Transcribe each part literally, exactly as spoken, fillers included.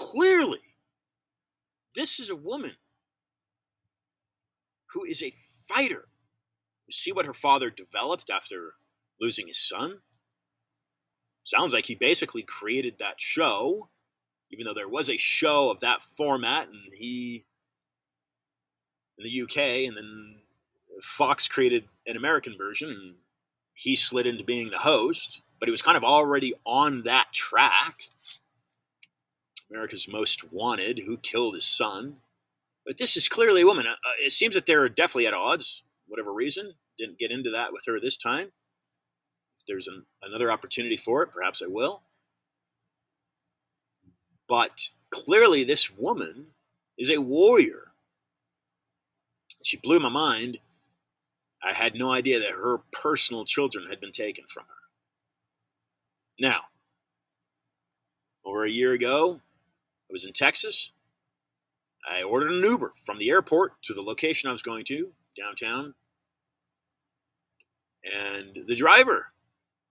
Clearly, this is a woman who is a fighter. You see what her father developed after losing his son? Sounds like he basically created that show, even though there was a show of that format, and he, in the U K, and then Fox created an American version, and he slid into being the host, but he was kind of already on that track. America's Most Wanted, Who Killed His Son? But this is clearly a woman. Uh, it seems that they're definitely at odds, whatever reason. Didn't get into that with her this time. If there's an, another opportunity for it, perhaps I will. But clearly this woman is a warrior. She blew my mind. I had no idea that her personal children had been taken from her. Now, over a year ago, I was in Texas. I ordered an Uber from the airport to the location I was going to, downtown. And the driver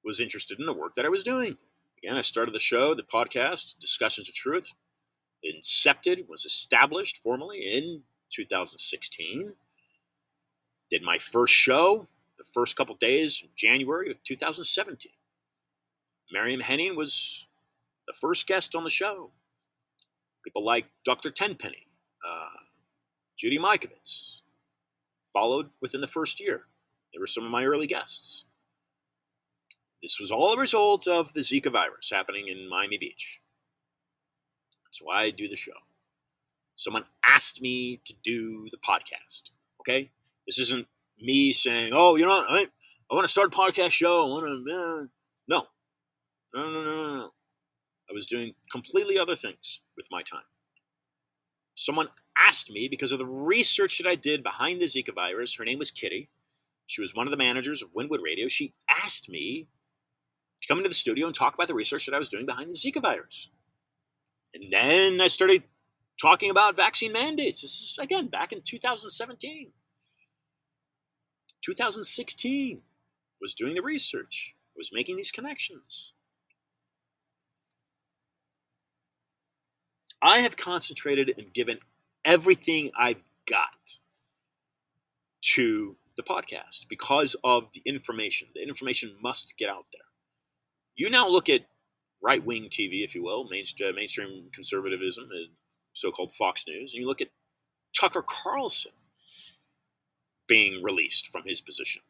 was interested in the work that I was doing. Again, I started the show, the podcast, Discussions of Truth. It incepted, was established formally in two thousand sixteen. Did my first show the first couple days of January of two thousand seventeen. Miriam Henning was the first guest on the show. People like Doctor Tenpenny, uh, Judy Mikovits, followed within the first year. They were some of my early guests. This was all a result of the Zika virus happening in Miami Beach. That's why I do the show. Someone asked me to do the podcast, okay? This isn't me saying, oh, you know what, I, I want to start a podcast show. I want to, uh, no. No, no, no, no, no. I was doing completely other things with my time. Someone asked me because of the research that I did behind the Zika virus. Her name was Kitty. She was one of the managers of Winwood Radio. She asked me to come into the studio and talk about the research that I was doing behind the Zika virus. And then I started talking about vaccine mandates. This is, again, back in two thousand seventeen. two thousand sixteen was doing the research, was making these connections. I have concentrated and given everything I've got to the podcast because of the information. The information must get out there. You now look at right-wing T V, if you will, mainstream, mainstream conservatism, so-called Fox News, and you look at Tucker Carlson being released from his position,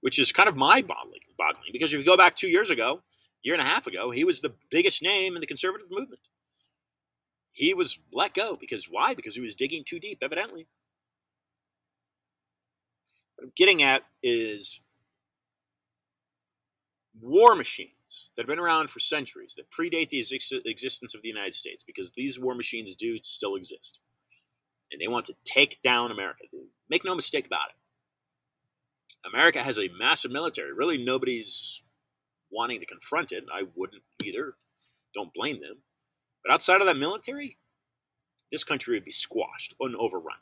which is kind of mind-boggling, boggling, because if you go back two years ago, year and a half ago, he was the biggest name in the conservative movement. He was let go. Because why? Because he was digging too deep, evidently. What I'm getting at is war machines that have been around for centuries, that predate the ex- existence of the United States, because these war machines do still exist. And they want to take down America. Make no mistake about it. America has a massive military. Really, nobody's wanting to confront it. I wouldn't either. Don't blame them. But outside of that military, this country would be squashed and overrun.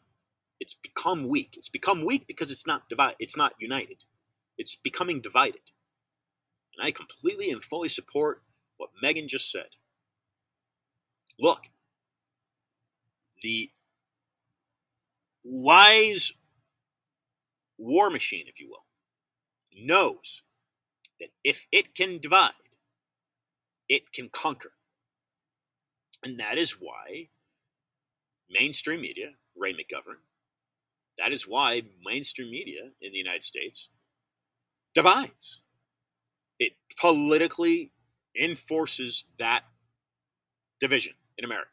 It's become weak. It's become weak because it's not divided. It's not united. It's becoming divided. And I completely and fully support what Megan just said. Look, the wise war machine, if you will, knows that if it can divide, it can conquer. And that is why mainstream media, Ray McGovern, that is why mainstream media in the United States divides. It politically enforces that division in America.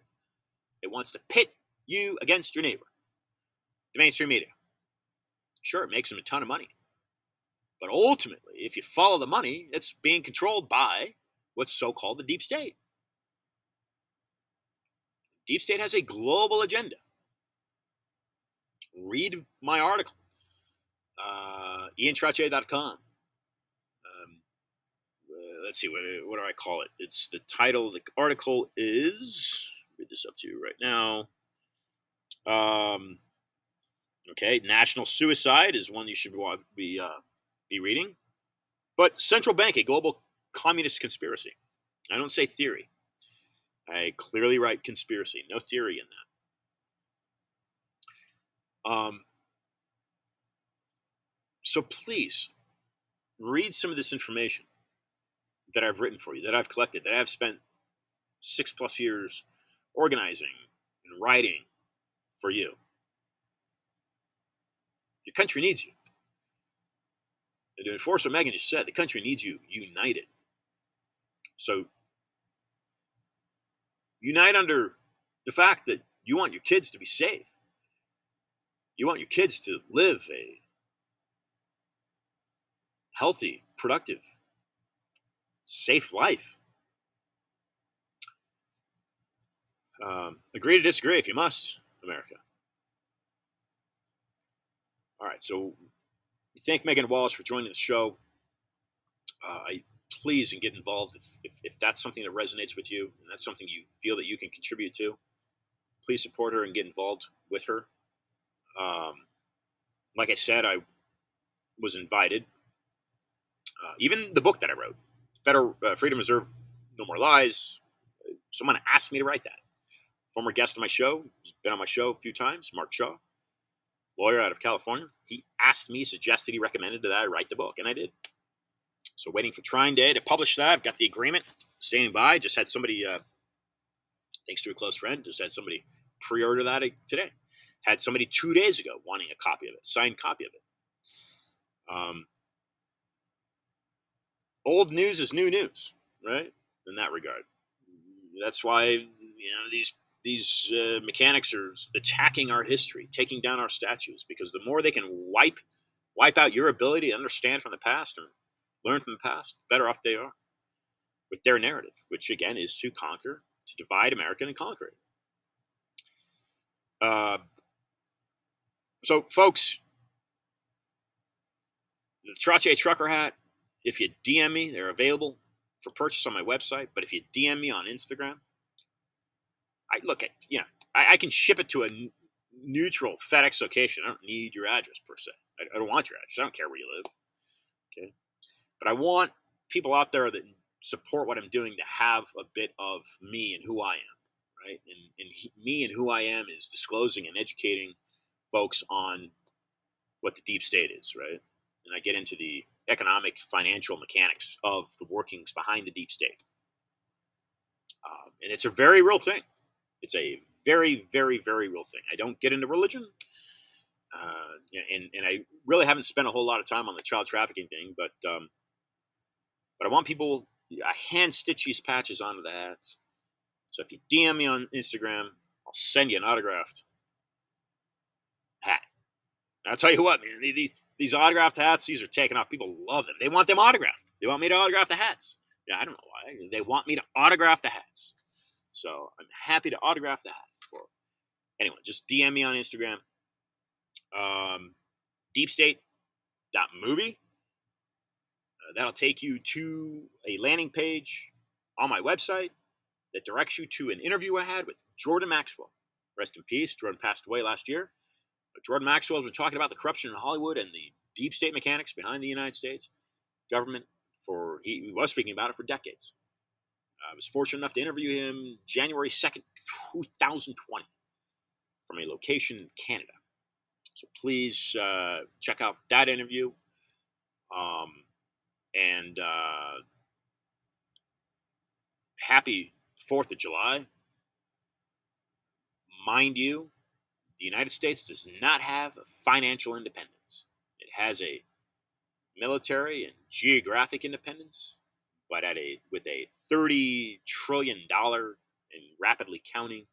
It wants to pit you against your neighbor, the mainstream media. Sure, it makes them a ton of money. But ultimately, if you follow the money, it's being controlled by what's so-called the deep state. Deep State has a global agenda. Read my article, uh, ian trache dot com. Um, uh, let's see, what, what do I call it? It's the title of the article is, read this up to you right now. Um, okay, National Suicide is one you should be, uh, be reading. But Central Bank, a Global Communist Conspiracy. I don't say theory. I clearly write conspiracy, no theory in that. Um, so please read some of this information that I've written for you, that I've collected, that I've spent six plus years organizing and writing for you. Your country needs you. And to enforce what Megan just said, the country needs you united. So unite under the fact that you want your kids to be safe. You want your kids to live a healthy, productive, safe life. Um, agree to disagree if you must, America. All right, so we thank Megan Wallace for joining the show. Uh, I please and get involved if, if, if that's something that resonates with you and that's something you feel that you can contribute to. Please support her and get involved with her. Um, like I said, I was invited. Uh, even the book that I wrote, Federal uh, Freedom Reserve, No More Lies, someone asked me to write that. Former guest of my show, he's been on my show a few times, Mark Shaw, lawyer out of California. He asked me, suggested, he recommended that I write the book, and I did. So waiting for Trine Day to publish that. I've got the agreement standing by. Just had somebody, uh, thanks to a close friend, just had somebody pre-order that today. Had somebody two days ago wanting a copy of it, signed copy of it. Um, old news is new news, right? In that regard. That's why, you know, these These uh, mechanics are attacking our history, taking down our statues, because the more they can wipe wipe out your ability to understand from the past and learn from the past, the better off they are with their narrative, which, again, is to conquer, to divide America and conquer it. Uh, so, folks, the Trottier Trucker Hat, if you D M me, they're available for purchase on my website, but if you D M me on Instagram, I look at, you know, I, I can ship it to a n- neutral FedEx location. I don't need your address per se. I, I don't want your address. I don't care where you live. Okay. But I want people out there that support what I'm doing to have a bit of me and who I am, right? And, and he, me and who I am is disclosing and educating folks on what the deep state is, right? And I get into the economic, financial mechanics of the workings behind the deep state. Um, and it's a very real thing. It's a very, very, very real thing. I don't get into religion, uh, and, and I really haven't spent a whole lot of time on the child trafficking thing, but um, but I want people, I hand-stitch these patches onto the hats. So if you D M me on Instagram, I'll send you an autographed hat. And I'll tell you what, man, these, these autographed hats, these are taking off. People love them. They want them autographed. They want me to autograph the hats. Yeah, I don't know why. They want me to autograph the hats. So I'm happy to autograph that for anyone. Just D M me on Instagram. Um, deepstate dot movie. Uh, that'll take you to a landing page on my website that directs you to an interview I had with Jordan Maxwell. Rest in peace. Jordan passed away last year. But Jordan Maxwell has been talking about the corruption in Hollywood and the deep state mechanics behind the United States government for, he, he was speaking about it for decades. I was fortunate enough to interview him January second, two thousand twenty from a location in Canada. So please uh, check out that interview. Um, and uh, happy fourth of July. Mind you, the United States does not have a financial independence. It has a military and geographic independence, but at a with a thirty trillion dollars and rapidly counting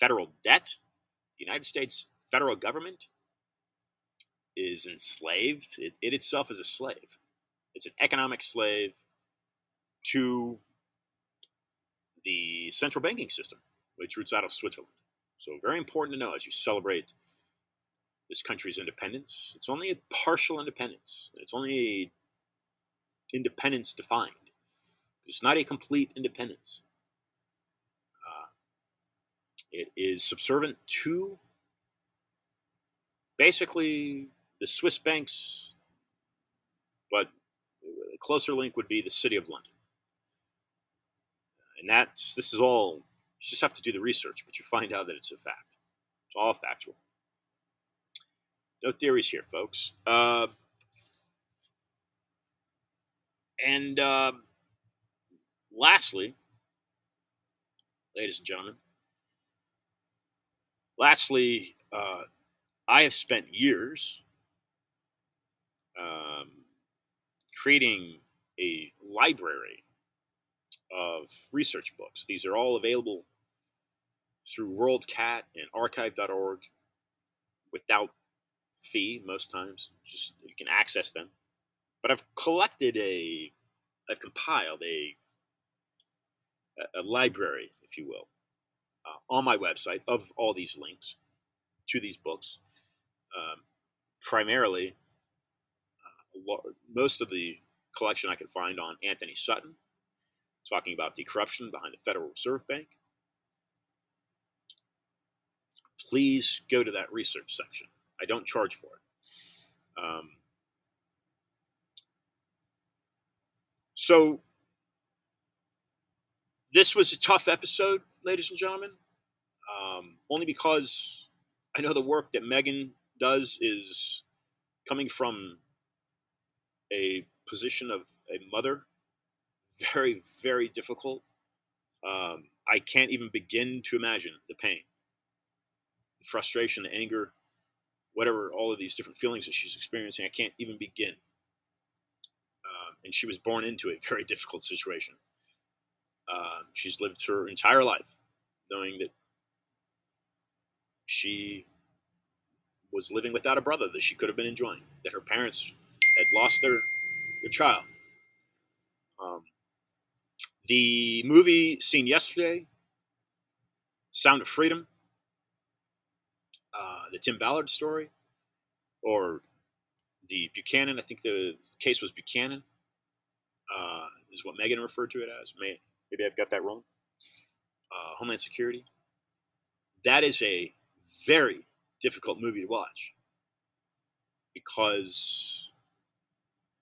federal debt, the United States federal government is enslaved. It, it itself is a slave. It's an economic slave to the central banking system, which roots out of Switzerland. So very important to know as you celebrate this country's independence. It's only a partial independence. It's only independence defined. It's not a complete independence. Uh, it is subservient to basically the Swiss banks, but a closer link would be the City of London. And that's, this is all, you just have to do the research, but you find out that it's a fact. It's all factual. No theories here, folks. Uh, and uh, lastly, ladies and gentlemen, lastly, uh, I have spent years um, creating a library of research books. These are all available through WorldCat and archive dot org without fee most times. Just you can access them. But I've collected a, I've compiled a, a library, if you will, uh, on my website of all these links to these books. Um, primarily, uh, most of the collection I could find on Anthony Sutton, talking about the corruption behind the Federal Reserve Bank. Please go to that research section. I don't charge for it. Um, so this was a tough episode, ladies and gentlemen, um, only because I know the work that Megan does is coming from a position of a mother. Very, very difficult. Um, I can't even begin to imagine the pain, the frustration, the anger, whatever, all of these different feelings that she's experiencing. I can't even begin. Um, and she was born into a very difficult situation. Um, she's lived her entire life knowing that she was living without a brother that she could have been enjoying, that her parents had lost their, their child. Um, The movie seen yesterday, Sound of Freedom, uh, the Tim Ballard story, or the Buchanan, I think the case was Buchanan, uh, is what Megan referred to it as. May, maybe I've got that wrong. Uh, Homeland Security. That is a very difficult movie to watch because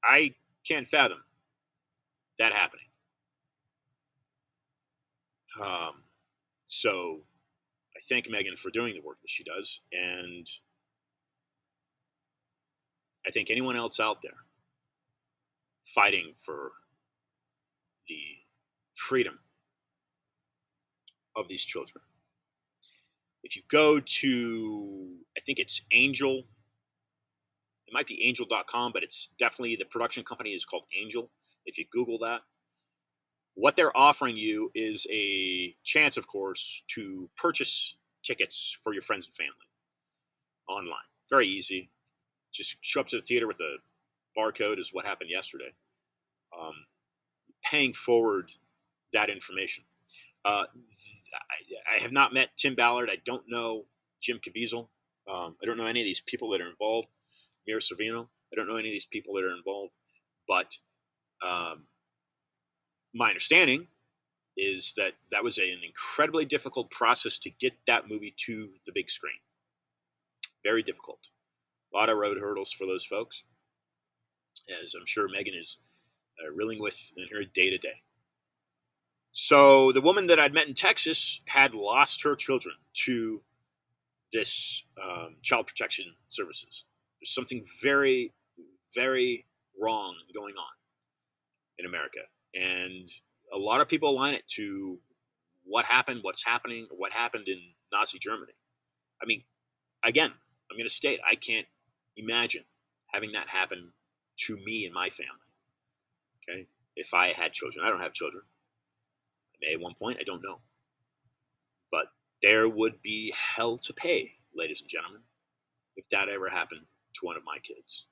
I can't fathom that happening. Um, so I thank Megan for doing the work that she does. And I thank anyone else out there fighting for the freedom of these children. If you go to, I think it's Angel, it might be angel dot com, but it's definitely, the production company is called Angel. If you Google that, what they're offering you is a chance, of course, to purchase tickets for your friends and family online. Very easy. Just show up to the theater with a barcode is what happened yesterday. Um, paying forward that information. Uh, I, I have not met Tim Ballard. I don't know Jim Caviezel. Um, I don't know any of these people that are involved. Mira Servino. I don't know any of these people that are involved. But... Um, my understanding is that that was an incredibly difficult process to get that movie to the big screen. Very difficult. A lot of road hurdles for those folks, as I'm sure Megan is uh, reeling with in her day-to-day. So the woman that I'd met in Texas had lost her children to this um, child protection services. There's something very, very wrong going on in America. And a lot of people align it to what happened, what's happening, or what happened in Nazi Germany. I mean, again, I'm going to state, I can't imagine having that happen to me and my family, okay? If I had children. I don't have children. I may at one point, I don't know. But there would be hell to pay, ladies and gentlemen, if that ever happened to one of my kids.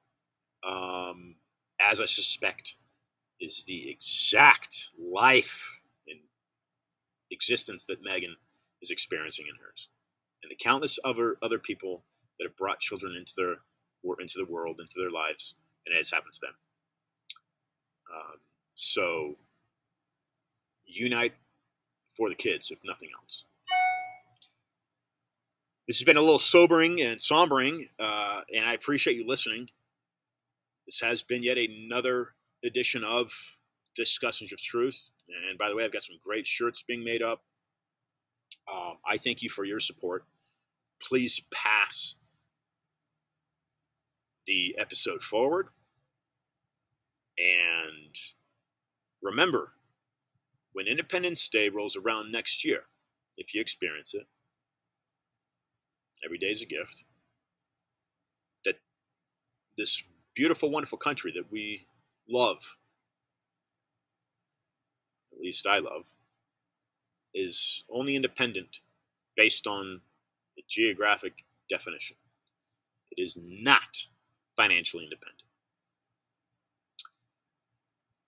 Um, as I suspect is the exact life and existence that Megan is experiencing in hers, and the countless other other people that have brought children into their into the world, into their lives, and it has happened to them. Um, so, unite for the kids, if nothing else. This has been a little sobering and sombering, uh, and I appreciate you listening. This has been yet another edition of Discussions of Truth. And by the way, I've got some great shirts being made up. Um, I thank you for your support. Please pass the episode forward. And remember, when Independence Day rolls around next year, if you experience it, every day is a gift, that this beautiful, wonderful country that we love, at least I love, is only independent based on the geographic definition. It is not financially independent.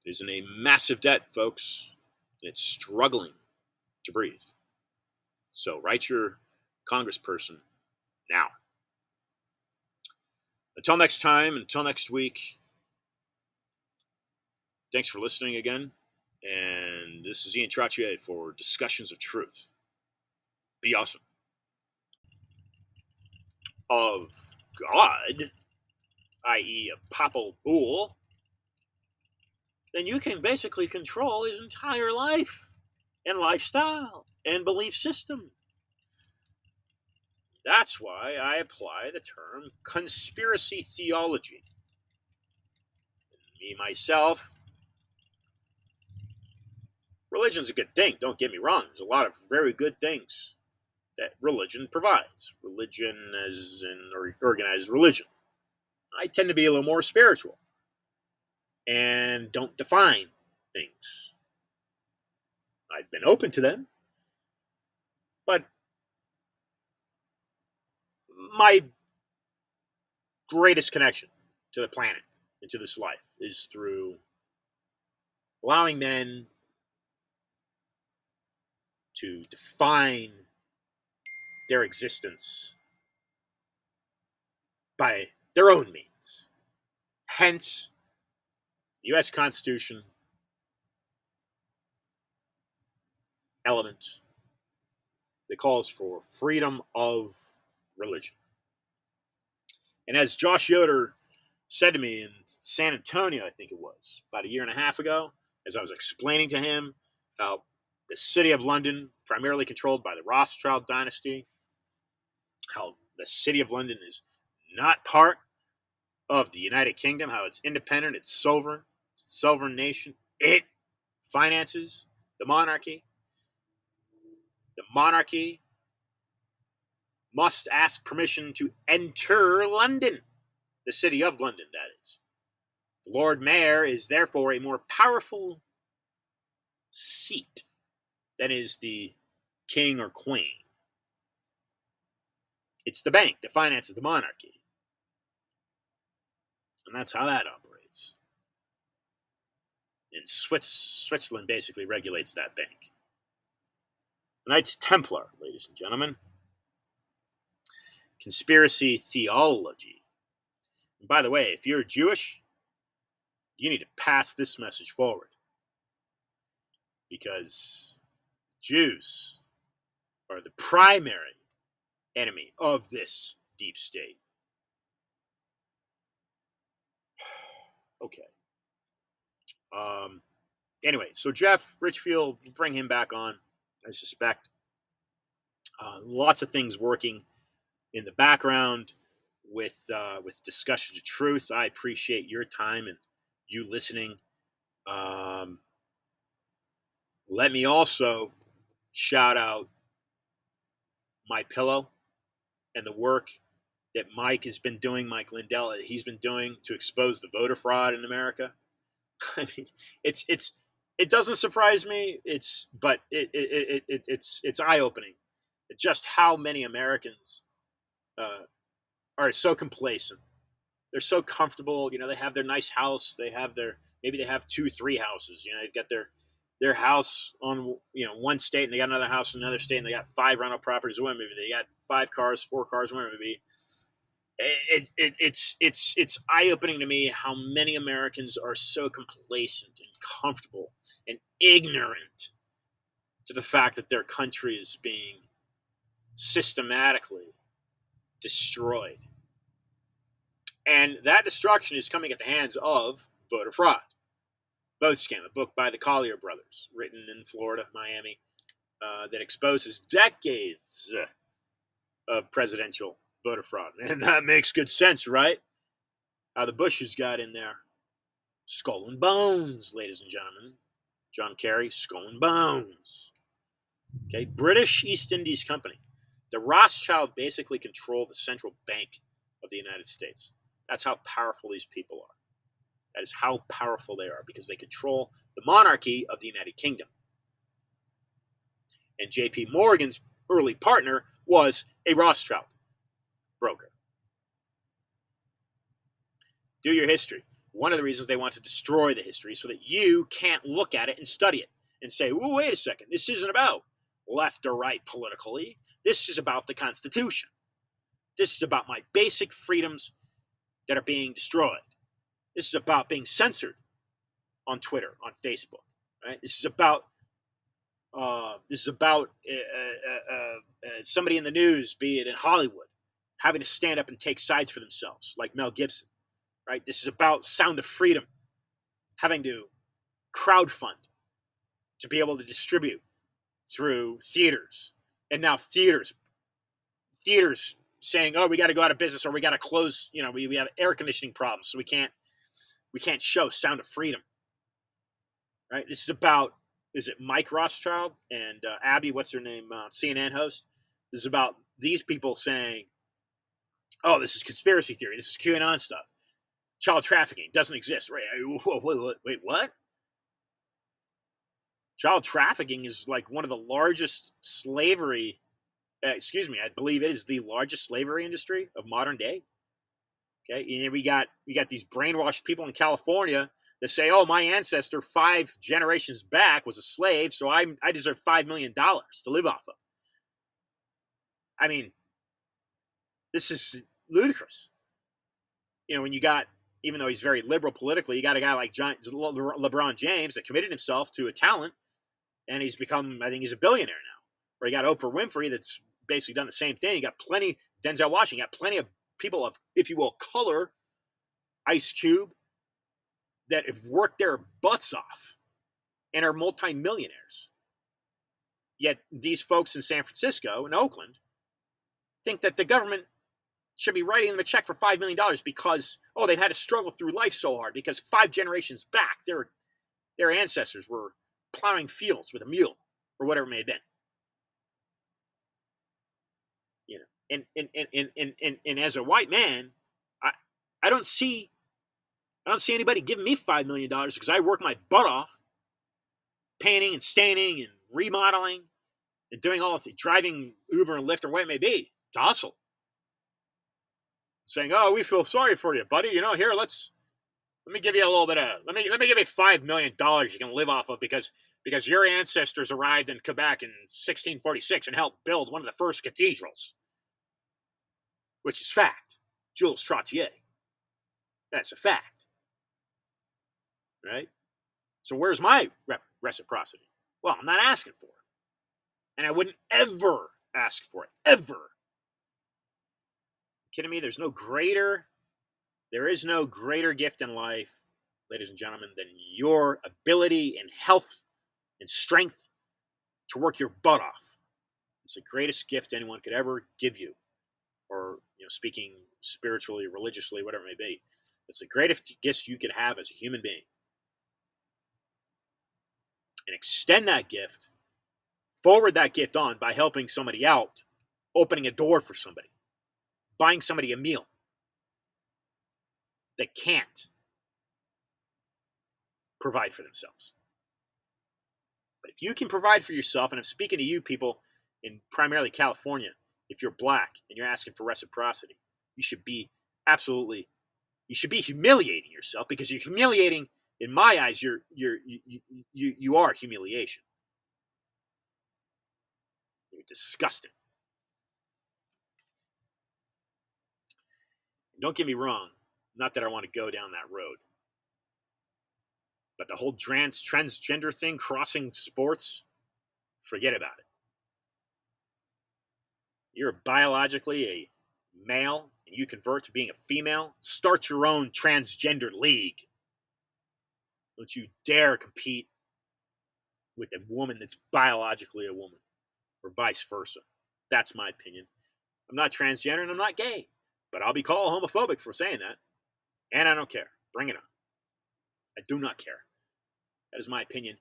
It is in a massive debt, folks. It's struggling to breathe. So write your congressperson now. Until next time, until next week, thanks for listening again. And this is Ian Trottier for Discussions of Truth. Be awesome. Of God, that is a papal bull, then you can basically control his entire life and lifestyle and belief system. That's why I apply the term conspiracy theology. Me, myself, religion's a good thing, don't get me wrong. There's a lot of very good things that religion provides. Religion as in organized religion. I tend to be a little more spiritual and don't define things. I've been open to them, but my greatest connection to the planet and to this life is through allowing men to define their existence by their own means. Hence, the U S Constitution, element that calls for freedom of religion. And as Josh Yoder said to me in San Antonio, I think it was, about a year and a half ago, as I was explaining to him about the City of London, primarily controlled by the Rothschild dynasty, how the City of London is not part of the United Kingdom, how it's independent, it's sovereign, it's a sovereign nation. It finances the monarchy. The monarchy must ask permission to enter London, the City of London, that is. The Lord Mayor is therefore a more powerful seat than is the king or queen. It's the bank that finances the monarchy. And that's how that operates. And Switzerland basically regulates that bank. The Knights Templar, ladies and gentlemen. Conspiracy theology. And by the way, if you're Jewish, you need to pass this message forward. Because Jews are the primary enemy of this deep state. Okay. Um, anyway, so Jeff Richfield, bring him back on, I suspect. Uh, lots of things working in the background with uh, with Discussions of Truth. I appreciate your time and you listening. Um, let me also shout out MyPillow and the work that Mike has been doing, Mike Lindell, that he's been doing to expose the voter fraud in America. I mean, it's it's it doesn't surprise me. It's but it it, it, it it's it's eye opening, just how many Americans Uh, are so complacent. They're so comfortable. You know, they have their nice house. They have their, maybe they have two, three houses. You know, they've got their, their house on, you know, one state, and they got another house in another state, and they got five rental properties. One, maybe they got five cars, four cars, whatever it may be. It, it, it's, it's, it's eye-opening to me how many Americans are so complacent and comfortable and ignorant to the fact that their country is being systematically destroyed. And that destruction is coming at the hands of voter fraud. Boat Scam, a book by the Collier brothers, written in Florida, Miami, uh, that exposes decades of presidential voter fraud. And that makes good sense, right? How the Bushes got in there. Skull and Bones, ladies and gentlemen. John Kerry, Skull and Bones. Okay, British East Indies Company. The Rothschild basically control the central bank of the United States. That's how powerful these people are. That is how powerful they are, because they control the monarchy of the United Kingdom. And J P Morgan's early partner was a Rothschild broker. Do your history. One of the reasons they want to destroy the history so that you can't look at it and study it and say, well, wait a second, this isn't about left or right politically. This is about the Constitution. This is about my basic freedoms that are being destroyed. This is about being censored on Twitter, on Facebook, right? This is about uh, this is about uh, uh, uh, somebody in the news, be it in Hollywood, having to stand up and take sides for themselves, like Mel Gibson, right? This is about Sound of Freedom, having to crowdfund to be able to distribute through theaters, and now theaters, theaters saying, "Oh, we got to go out of business, or we got to close. You know, we we have air conditioning problems, so we can't." We can't show Sound of Freedom, right? This is about, is it Mike Rothschild and uh, Abby, what's her name, uh, C N N host? This is about these people saying, oh, this is conspiracy theory. This is QAnon stuff. Child trafficking doesn't exist, right? Whoa, whoa, whoa, wait, what? Child trafficking is like one of the largest slavery, uh, excuse me, I believe it is the largest slavery industry of modern day. Okay, and we got we got these brainwashed people in California that say, "Oh, my ancestor five generations back was a slave, so I I deserve five million dollars to live off of." I mean, this is ludicrous. You know, when you got, even though he's very liberal politically, you got a guy like John, LeBron James that committed himself to a talent, and he's become, I think he's a billionaire now. Or you got Oprah Winfrey that's basically done the same thing. You got plenty, Denzel Washington, you got plenty of people of, if you will, color, Ice Cube, that have worked their butts off and are multimillionaires. Yet these folks in San Francisco and Oakland think that the government should be writing them a check for five million dollars because, oh, they've had to struggle through life so hard because five generations back, their, their ancestors were plowing fields with a mule or whatever it may have been. And, and, and, and, and, and as a white man, I, I don't see, I don't see anybody giving me five million dollars because I work my butt off painting and staining and remodeling and doing all of the driving Uber and Lyft or what it may be to hustle. Saying, oh, we feel sorry for you, buddy. You know, here, let's, let me give you a little bit of, let me, let me give you five million dollars you can live off of because, because your ancestors arrived in Quebec in sixteen forty-six and helped build one of the first cathedrals. Which is fact. Jules Trottier. That's a fact. Right? So where's my rep- reciprocity? Well, I'm not asking for it. And I wouldn't ever ask for it. Ever. Are you kidding me? There's no greater, there is no greater gift in life, ladies and gentlemen, than your ability and health and strength to work your butt off. It's the greatest gift anyone could ever give you. Or, you know, speaking spiritually, religiously, whatever it may be. It's the greatest gift you could have as a human being. And extend that gift, forward that gift on by helping somebody out, opening a door for somebody, buying somebody a meal that can't provide for themselves. But if you can provide for yourself, and I'm speaking to you people in primarily California, if you're black and you're asking for reciprocity, you should be absolutely, you should be humiliating yourself because you're humiliating, in my eyes, you're, you're, you, you, you are humiliation. You're disgusting. Don't get me wrong. Not that I want to go down that road, but the whole trans transgender thing, crossing sports, forget about it. You're biologically a male, and you convert to being a female, start your own transgender league. Don't you dare compete with a woman that's biologically a woman, or vice versa. That's my opinion. I'm not transgender and I'm not gay, but I'll be called homophobic for saying that. And I don't care. Bring it on. I do not care. That is my opinion.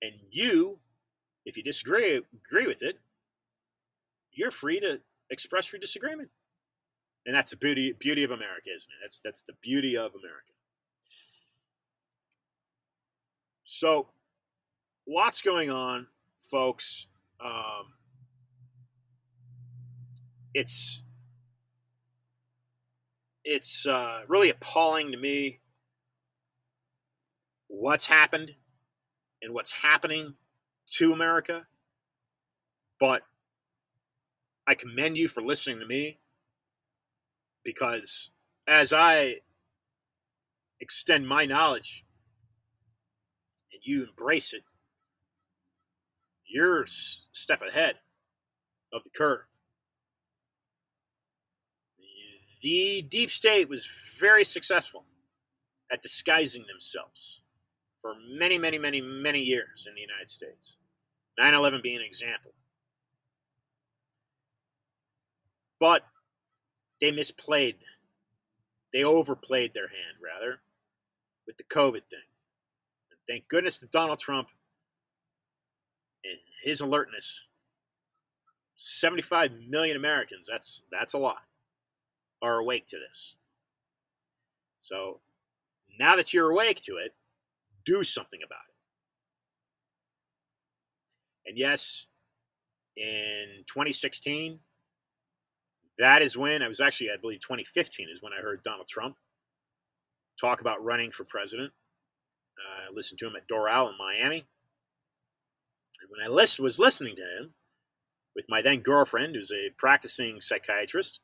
And you, if you disagree agree with it, you're free to express your disagreement. And that's the beauty beauty of America, isn't it? That's that's the beauty of America. So, lots going on, folks. Um, it's it's uh, really appalling to me what's happened and what's happening to America. But I commend you for listening to me, because as I extend my knowledge and you embrace it, you're a step ahead of the curve. The deep state was very successful at disguising themselves for many, many, many, many years in the United States. nine eleven being an example. But they misplayed, they overplayed their hand, rather, with the COVID thing. And thank goodness that Donald Trump and his alertness, seventy-five million Americans, that's that's a lot, are awake to this. So now that you're awake to it, do something about it. And yes, in twenty sixteen, that is when, I was actually, I believe twenty fifteen is when I heard Donald Trump talk about running for president. Uh, I listened to him at Doral in Miami. And when I list, was listening to him with my then girlfriend, who's a practicing psychiatrist,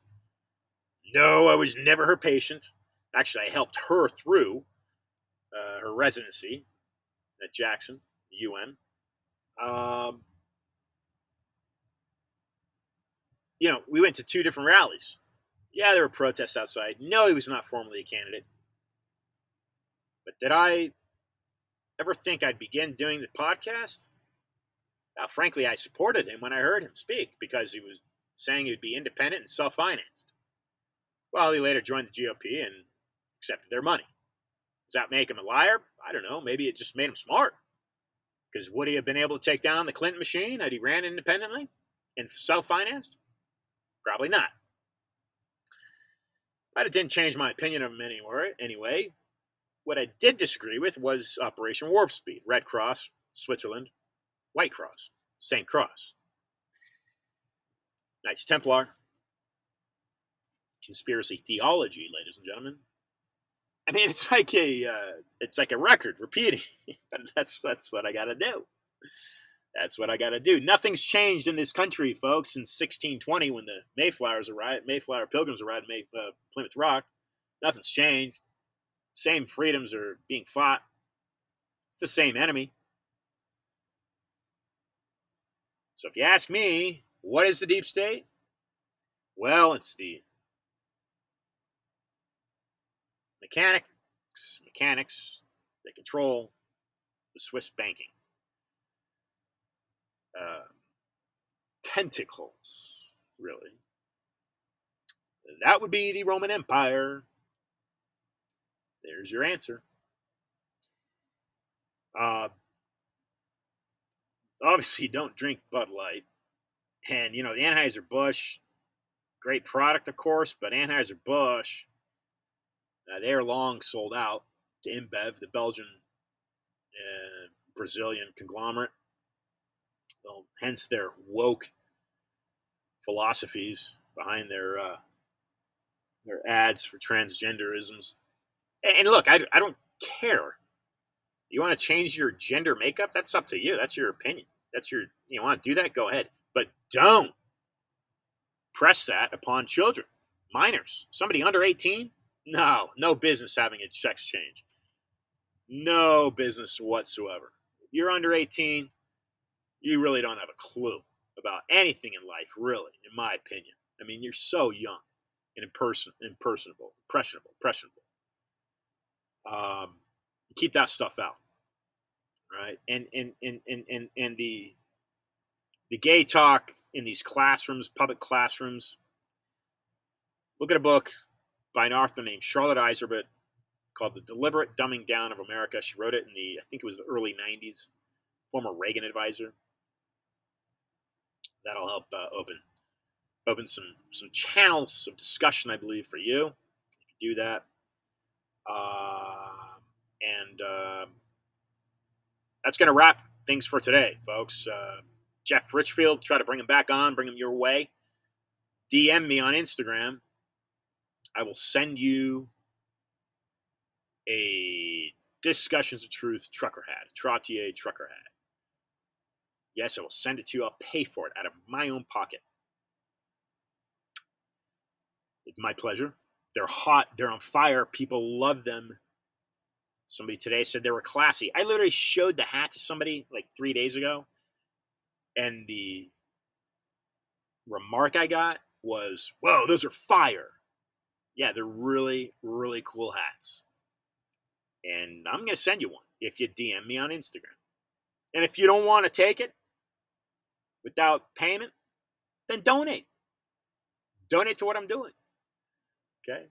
no, I was never her patient. Actually, I helped her through uh, her residency at Jackson, U M. Um, You know, we went to two different rallies. Yeah, there were protests outside. No, he was not formally a candidate. But did I ever think I'd begin doing the podcast? Now, frankly, I supported him when I heard him speak because he was saying he would be independent and self-financed. Well, he later joined the G O P and accepted their money. Does that make him a liar? I don't know. Maybe it just made him smart. Because would he have been able to take down the Clinton machine had he ran independently and self-financed? Probably not. But it didn't change my opinion of him anywhere, anyway. What I did disagree with was Operation Warp Speed. Red Cross, Switzerland, White Cross, Saint Cross. Knights Templar. Conspiracy theology, ladies and gentlemen. I mean, it's like a, uh, it's like a record repeating. that's, that's what I gotta do. That's what I got to do. Nothing's changed in this country, folks, since sixteen twenty when the Mayflowers arrived, Mayflower Pilgrims arrived at May, uh, Plymouth Rock. Nothing's changed. Same freedoms are being fought. It's the same enemy. So if you ask me, what is the deep state? Well, it's the mechanics, mechanics that control the Swiss banking. Uh, tentacles, really. That would be the Roman Empire. There's your answer. Uh, obviously, don't drink Bud Light. And, you know, the Anheuser-Busch, great product, of course, but Anheuser-Busch, uh, they are long sold out to InBev, the Belgian, uh, Brazilian conglomerate. Well, hence their woke philosophies behind their uh, their ads for transgenderisms. And look, I, I don't care. You want to change your gender makeup? That's up to you. That's your opinion. That's your, you want to do that? Go ahead. But don't press that upon children, minors, somebody under eighteen. No, no business having a sex change. No business whatsoever. If you're under eighteen. You really don't have a clue about anything in life, really, in my opinion. I mean, you're so young and imperson, impersonable, impressionable, impressionable. Um, keep that stuff out. right? And and and and and, and the the gay talk in these classrooms, public classrooms. Look at a book by an author named Charlotte Iserbut called The Deliberate Dumbing Down of America. She wrote it in the, I think it was the early nineties, former Reagan advisor. That'll help uh, open open some, some channels of discussion, I believe, for you. If you do that. Uh, and uh, that's going to wrap things for today, folks. Uh, Jeff Richfield, try to bring him back on, bring him your way. D M me on Instagram. I will send you a Discussions of Truth trucker hat, Trottier trucker hat. Yes, I will send it to you. I'll pay for it out of my own pocket. It's my pleasure. They're hot. They're on fire. People love them. Somebody today said they were classy. I literally showed the hat to somebody like three days ago, and the remark I got was, whoa, those are fire. Yeah, they're really, really cool hats. And I'm going to send you one if you D M me on Instagram. And if you don't want to take it without payment, then donate. Donate to what I'm doing. Okay?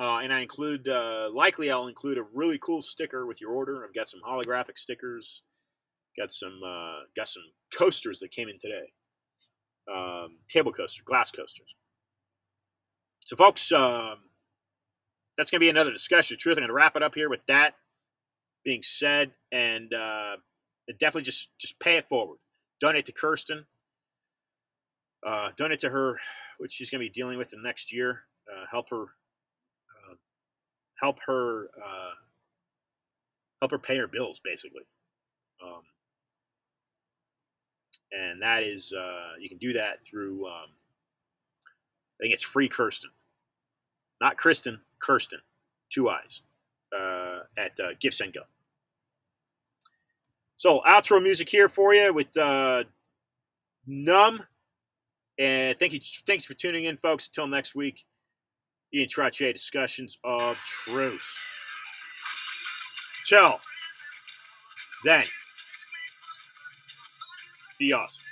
Uh, and I include, uh, likely I'll include a really cool sticker with your order. I've got some holographic stickers. Got some, uh, got some coasters that came in today. Um, table coasters, glass coasters. So, folks, um, that's going to be another Discussion of Truth. I'm going to wrap it up here with that being said. And uh, definitely just, just pay it forward. Donate to Kirsten. Uh, donate to her, which she's going to be dealing with in the next year. Uh, help her, uh, help her, uh, help her pay her bills, basically. Um, and that is, uh, you can do that through, um, I think it's Free Kirsten. Not Kristen, Kirsten, two eyes, uh, at uh, Gifts and Go. So, outro music here for you with uh, Numb. And thank you, thanks for tuning in, folks. Until next week, Ian Trottier, Discussions of Truth. Till then, be awesome.